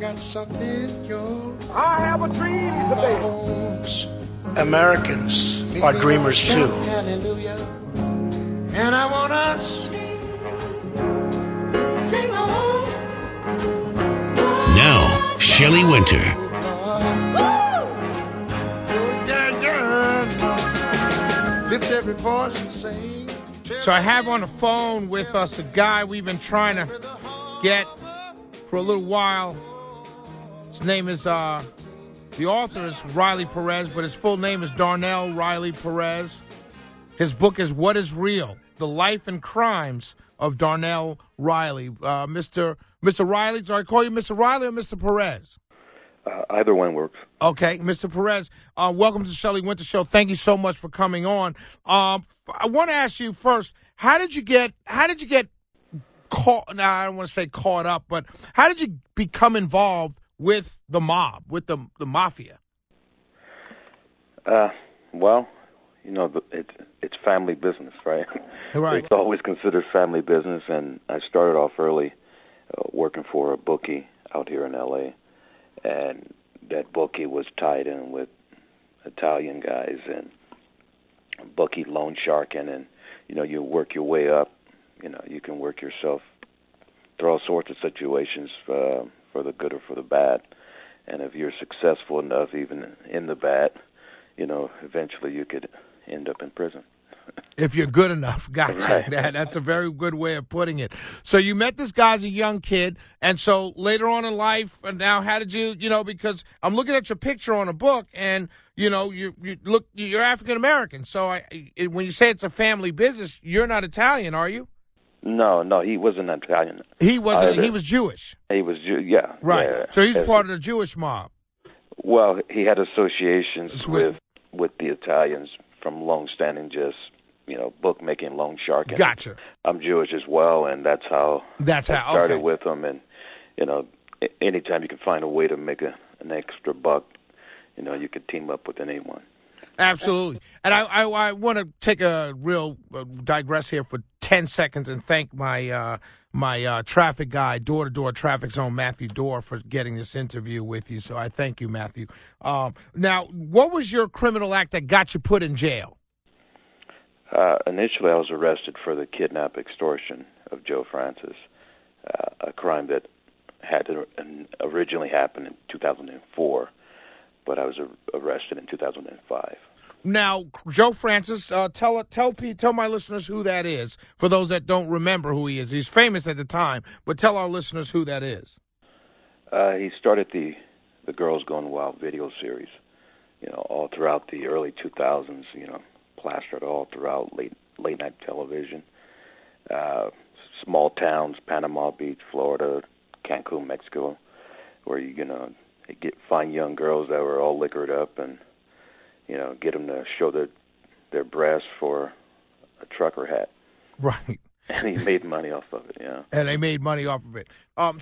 got something, yo. I have a dream today. Americans are dreamers too. Hallelujah. And I want us. Sing along. Now, Shelley Winter. Lift every voice and sing. So I have on the phone with us a guy we've been trying to get for a little while. His name is, the author is Riley Perez, but his full name is Darnell Riley Perez. His book is What Is Real: The Life and Crimes of Darnell Riley. Mr. Riley, do I call you Mr. Riley or Mr. Perez? Either one works. Okay, Mr. Perez, welcome to the Shelley Winter Show. Thank you so much for coming on. I want to ask you first, how did you get caught? Now, I don't want to say caught up, but how did you become involved with the mob, with the mafia? Well, you know, it's family business, right? Right. It's always considered family business, and I started off early working for a bookie out here in L.A., and that bookie was tied in with Italian guys and bookie loan sharking, and you know, you work your way up. You know, you can work yourself through all sorts of situations for the good or for the bad. And if you're successful enough, even in the bad, you know, eventually you could end up in prison. If you're good enough, gotcha. Right. That's a very good way of putting it. So you met this guy as a young kid, and so later on in life, and now how did you, because I'm looking at your picture on a book, and, you're African-American. So when you say it's a family business, you're not Italian, are you? No, he wasn't Italian. He wasn't. He was Jewish. He was Jewish, yeah. Right. Yeah. So he's part of the Jewish mob. Well, he had associations with the Italians from long-standing bookmaking, loan sharking. Gotcha. I'm Jewish as well, and that's how I started with them. And, anytime you can find a way to make an extra buck, you could team up with anyone. Absolutely. And I want to take a real digress here for 10 seconds and thank my traffic guy, door-to-door traffic zone, Matthew Dorr, for getting this interview with you. So I thank you, Matthew. Now, what was your criminal act that got you put in jail? Initially, I was arrested for the kidnap extortion of Joe Francis, a crime that had originally happened in 2004, but I was arrested in 2005. Now, Joe Francis, tell my listeners who that is, for those that don't remember who he is. He's famous at the time, but tell our listeners who that is. He started the Girls Gone Wild video series, all throughout the early 2000s, plastered all throughout late night television. Small towns, Panama Beach, Florida, Cancun, Mexico, where find young girls that were all liquored up and, get them to show their breasts for a trucker hat. Right. And he made money off of it, yeah. And they made money off of it.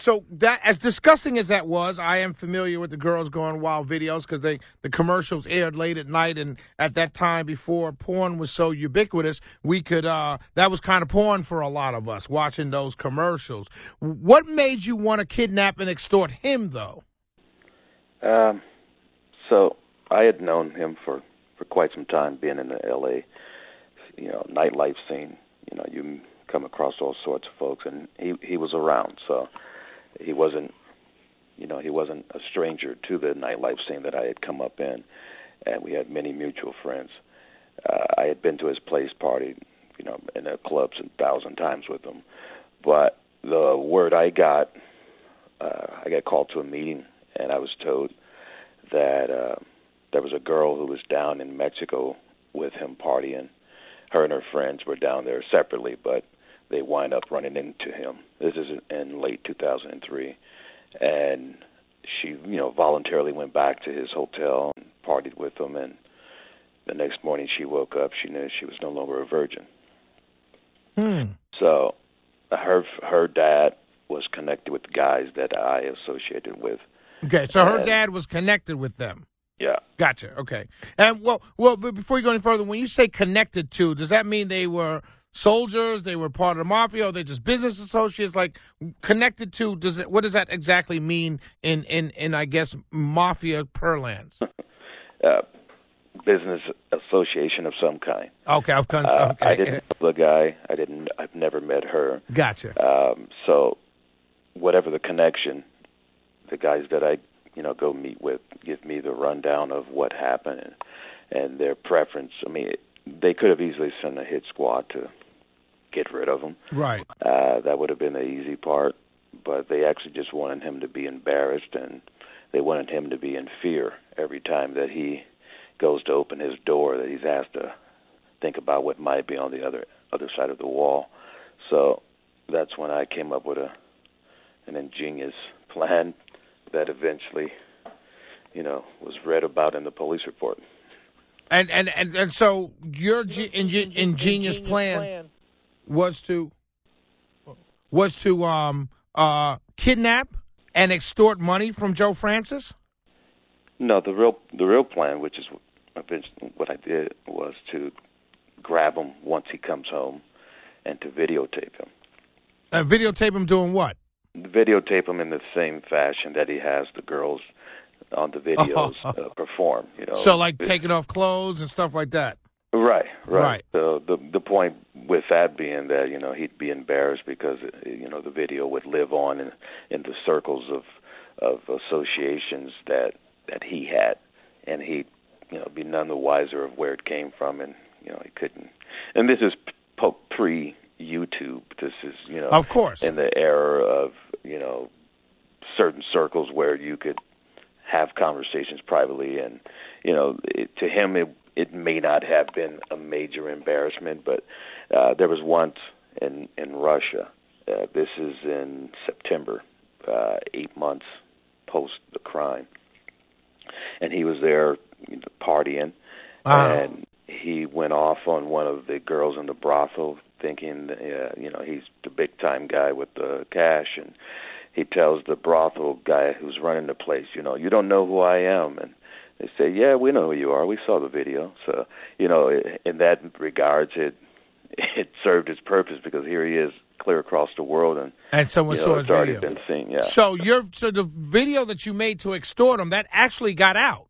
So that, as disgusting as that was, I am familiar with the Girls Gone Wild videos because the commercials aired late at night, and at that time before porn was so ubiquitous, we could that was kind of porn for a lot of us, watching those commercials. What made you want to kidnap and extort him, though? So I had known him for quite some time, being in the L.A., nightlife scene. You come across all sorts of folks, and he was around, so he wasn't a stranger to the nightlife scene that I had come up in, and we had many mutual friends. I had been to his place, party, in the clubs 1,000 times with him, but the word I got, called to a meeting, and I was told that there was a girl who was down in Mexico with him partying. Her and her friends were down there separately, but they wind up running into him. This is in late 2003. And she, voluntarily went back to his hotel and partied with him. And the next morning she woke up, she knew she was no longer a virgin. Hmm. So her dad was connected with guys that I associated with. Okay, so her dad was connected with them. Yeah. Gotcha. Okay. And well, but before you go any further, when you say connected to, does that mean they were soldiers, they were part of the mafia, or they just business associates, like connected to, does it, what does that exactly mean in I guess, mafia parlance? Business association of some kind. Okay, I've come. Okay. I didn't know the guy. I've never met her. Gotcha. So, whatever the connection, the guys that I go meet with give me the rundown of what happened and their preference. I mean, they could have easily sent a hit squad to get rid of him. Right. That would have been the easy part, but they actually just wanted him to be embarrassed, and they wanted him to be in fear every time that he goes to open his door, that he's asked to think about what might be on the other side of the wall. So that's when I came up with an ingenious plan that eventually, was read about in the police report. And so your ingenious plan was to kidnap and extort money from Joe Francis? No, the real plan, which is what I did, was to grab him once he comes home and to videotape him. And videotape him doing what? Videotape him in the same fashion that he has the girls on the videos perform. So like taking off clothes and stuff like that? Right. So the point with that being that, he'd be embarrassed because, the video would live on in the circles of associations that he had, and he'd be none the wiser of where it came from, and he couldn't. And this is pre-YouTube. This is of course in the era of certain circles where you could have conversations privately, and to him it may not have been a major embarrassment, but there was once in Russia. This is in September, 8 months post the crime. And he was there partying, and he went off on one of the girls in the brothel, thinking, he's the big-time guy with the cash, and he tells the brothel guy who's running the place, you don't know who I am, and they say, yeah, we know who you are, we saw the video. So, in that regards, it served its purpose, because here he is, clear across the world, and someone saw his video. Been seen, yeah. So the video that you made to extort him, that actually got out.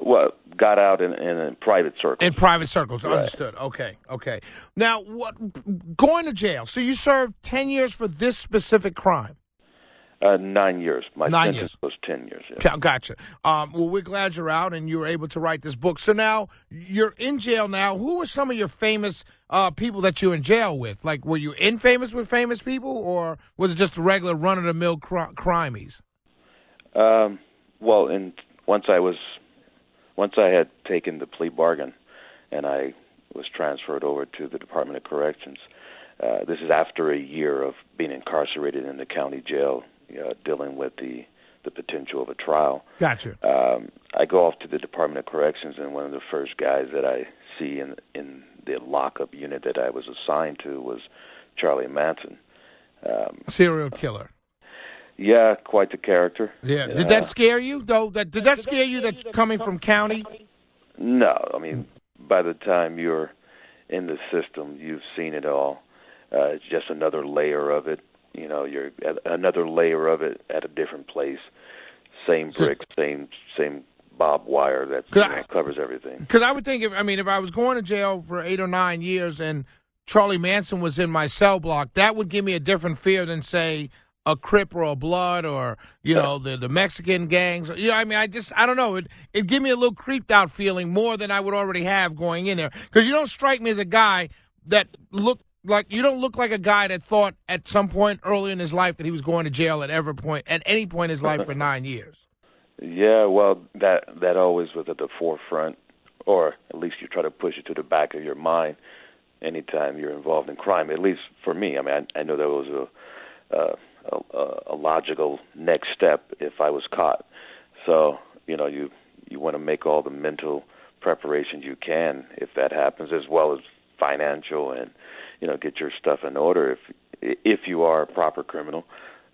Well, got out in private circles. In private circles, right. Understood. Okay. Now, going to jail? So you served 10 years for this specific crime. 9 years. My sentence was 10 years. Yeah. Gotcha. Well, we're glad you're out and you were able to write this book. So now you're in jail now. Who were some of your famous people that you were in jail with? Like, were you in famous people, or was it just regular run-of-the-mill crimies? Well, once I had taken the plea bargain and I was transferred over to the Department of Corrections, this is after a year of being incarcerated in the county jail, dealing with the potential of a trial. Gotcha. I go off to the Department of Corrections, and one of the first guys that I see in the lockup unit that I was assigned to was Charlie Manson. Serial killer. Yeah, quite the character. Yeah. Did that scare you, though? Did that scare you coming from county? No. I mean, by the time you're in the system, you've seen it all. It's just another layer of it. You're another layer of it at a different place. Same brick, same bob wire that covers everything. Because I would think, if I was going to jail for 8 or 9 years and Charlie Manson was in my cell block, that would give me a different fear than, say, a Crip or a Blood or, the Mexican gangs. I don't know. It gave me a little creeped out feeling more than I would already have going in there. Because you don't strike me as a guy that looked. Like, you don't look like a guy that thought at some point early in his life that he was going to jail at any point in his life for 9 years. Yeah, well, that always was at the forefront, or at least you try to push it to the back of your mind anytime you're involved in crime. At least for me, I mean, I know there was a logical next step if I was caught. So you want to make all the mental preparations you can if that happens, as well as financial, and get your stuff in order if you are a proper criminal.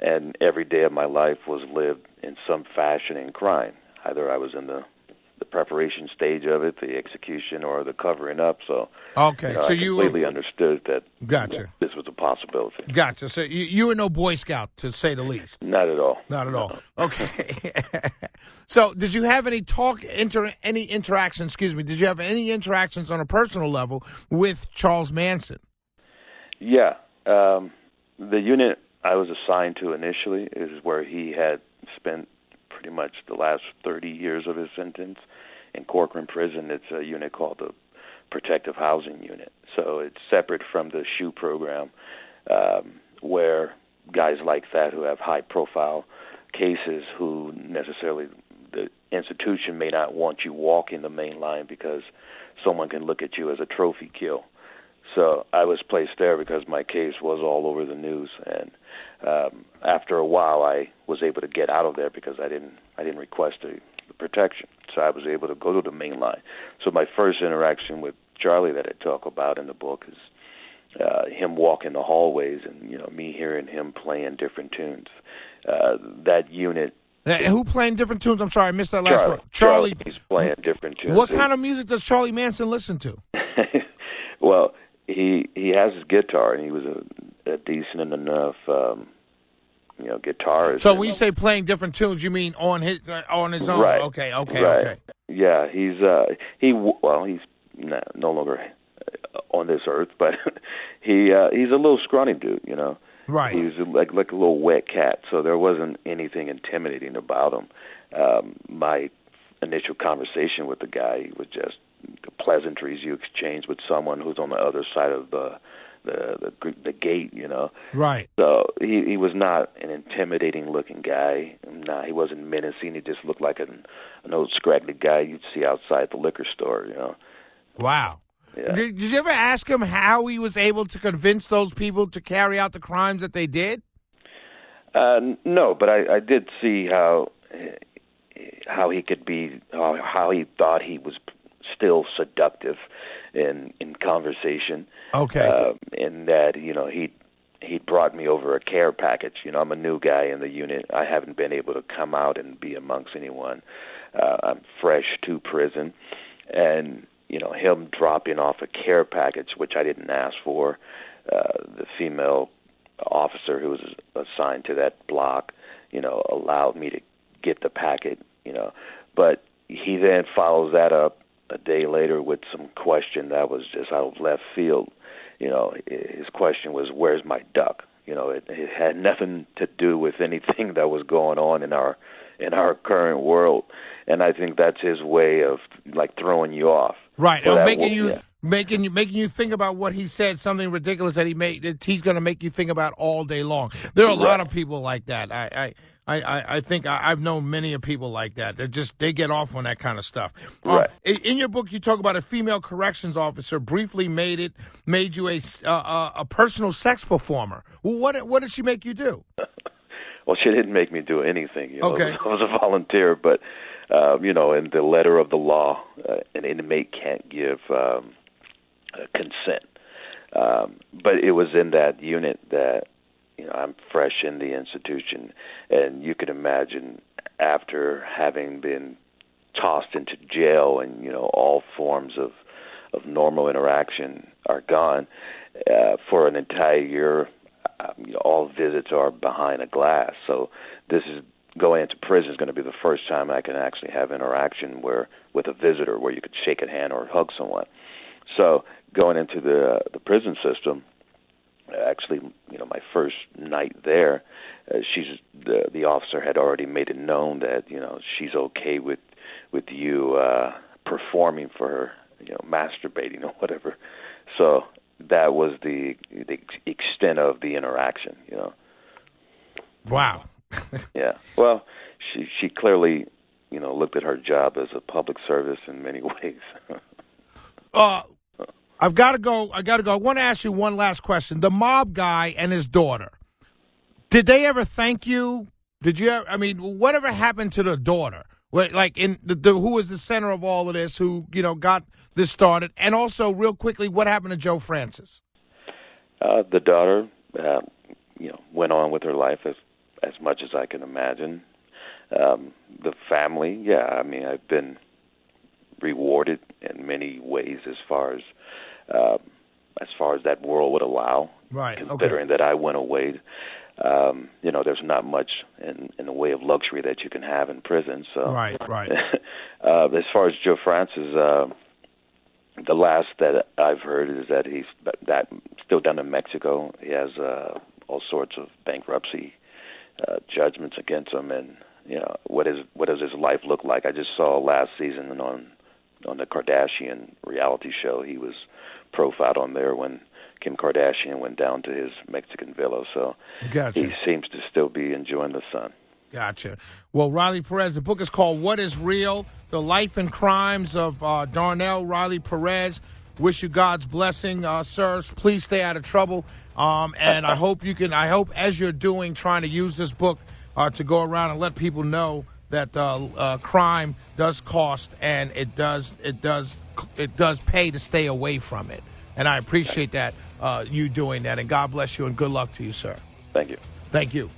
And every day of my life was lived in some fashion in crime. Either I was in the the preparation stage of it, the execution or the covering up. So, okay, so I completely understood that. Gotcha. This was a possibility. Gotcha. So you were no Boy Scout, to say the least. Not at all. Not at all. Okay. So, did you have any interaction? Excuse me. Did you have any interactions on a personal level with Charles Manson? Yeah, the unit I was assigned to initially is where he had spent pretty much the last 30 years of his sentence in Corcoran Prison. It's a unit called the Protective Housing Unit. So it's separate from the SHU program, where guys like that who have high-profile cases who necessarily the institution may not want you walking the main line because someone can look at you as a trophy kill. So I was placed there because my case was all over the news, and after a while, I was able to get out of there because I didn't request the protection. So I was able to go to the main line. So my first interaction with Charlie that I talk about in the book is him walking the hallways, and me hearing him playing different tunes. That unit. And who playing different tunes? I'm sorry, I missed that last Charlie. Word. Charlie. He's playing different tunes. What kind of music does Charlie Manson listen to? Well. He has his guitar, and he was a decent enough, guitarist. So when you say playing different tunes, you mean on his own? Right. Okay, right. Okay. Yeah, he's he's no longer on this earth, but he's a little scrawny dude, Right. He's like a little wet cat, so there wasn't anything intimidating about him. My initial conversation with the guy was just the pleasantries you exchange with someone who's on the other side of the gate, Right. So he was not an intimidating-looking guy. Nah, he wasn't menacing. He just looked like an old scraggly guy you'd see outside the liquor store, Wow. Yeah. Did you ever ask him how he was able to convince those people to carry out the crimes that they did? No, but I did see how he could be, how he thought he was still seductive in conversation. Okay. In that, he brought me over a care package. I'm a new guy in the unit. I haven't been able to come out and be amongst anyone. I'm fresh to prison. And, him dropping off a care package, which I didn't ask for, the female officer who was assigned to that block, allowed me to get the packet, But he then follows that up a day later with some question that was just out of left field. His question was, "Where's my duck?" It had nothing to do with anything that was going on in our current world, and I think that's his way of throwing you off, right? Or making you think about what he said, something ridiculous that he's going to make you think about all day long. There are a lot of people like that. I think I've known many of people like that. They get off on that kind of stuff. Right. In your book, you talk about a female corrections officer briefly made you a personal sex performer. What did she make you do? Well, she didn't make me do anything. Okay. I was a volunteer, but in the letter of the law, an inmate can't give consent. But it was in that unit that. I'm fresh in the institution, and you can imagine after having been tossed into jail and, all forms of normal interaction are gone for an entire year, all visits are behind a glass. So this is going into prison is going to be the first time I can actually have interaction with a visitor where you could shake a hand or hug someone. So going into the prison system, actually, my first night there, the officer had already made it known that, she's okay with you performing for her, masturbating or whatever. So that was the extent of the interaction, Wow. Yeah. Well, she clearly, looked at her job as a public service in many ways. I got to go. I want to ask you one last question. The mob guy and his daughter, did they ever thank you? Whatever happened to the daughter? Who was the center of all of this, who, got this started? And also, real quickly, what happened to Joe Francis? The daughter, went on with her life as much as I can imagine. The family, I've been rewarded in many ways as far as that world would allow. Right. Considering that I went away, you know, there's not much in the way of luxury that you can have in prison. So, right. As far as Joe Francis, the last that I've heard is that he's that still down in Mexico. He has all sorts of bankruptcy judgments against him, and you know, what does his life look like? I just saw last season on the Kardashian reality show, he was profiled on there when Kim Kardashian went down to his Mexican villa. So he seems to still be enjoying the sun. Gotcha. Well, Riley Perez, the book is called What Is Real? The Life and Crimes of Darnell Riley Perez. Wish you God's blessing, sir. Please stay out of trouble. And I hope you can, as you're doing, trying to use this book to go around and let people know that crime does cost, and it does pay to stay away from it. And I appreciate that, you doing that. And God bless you and good luck to you, sir. Thank you. Thank you.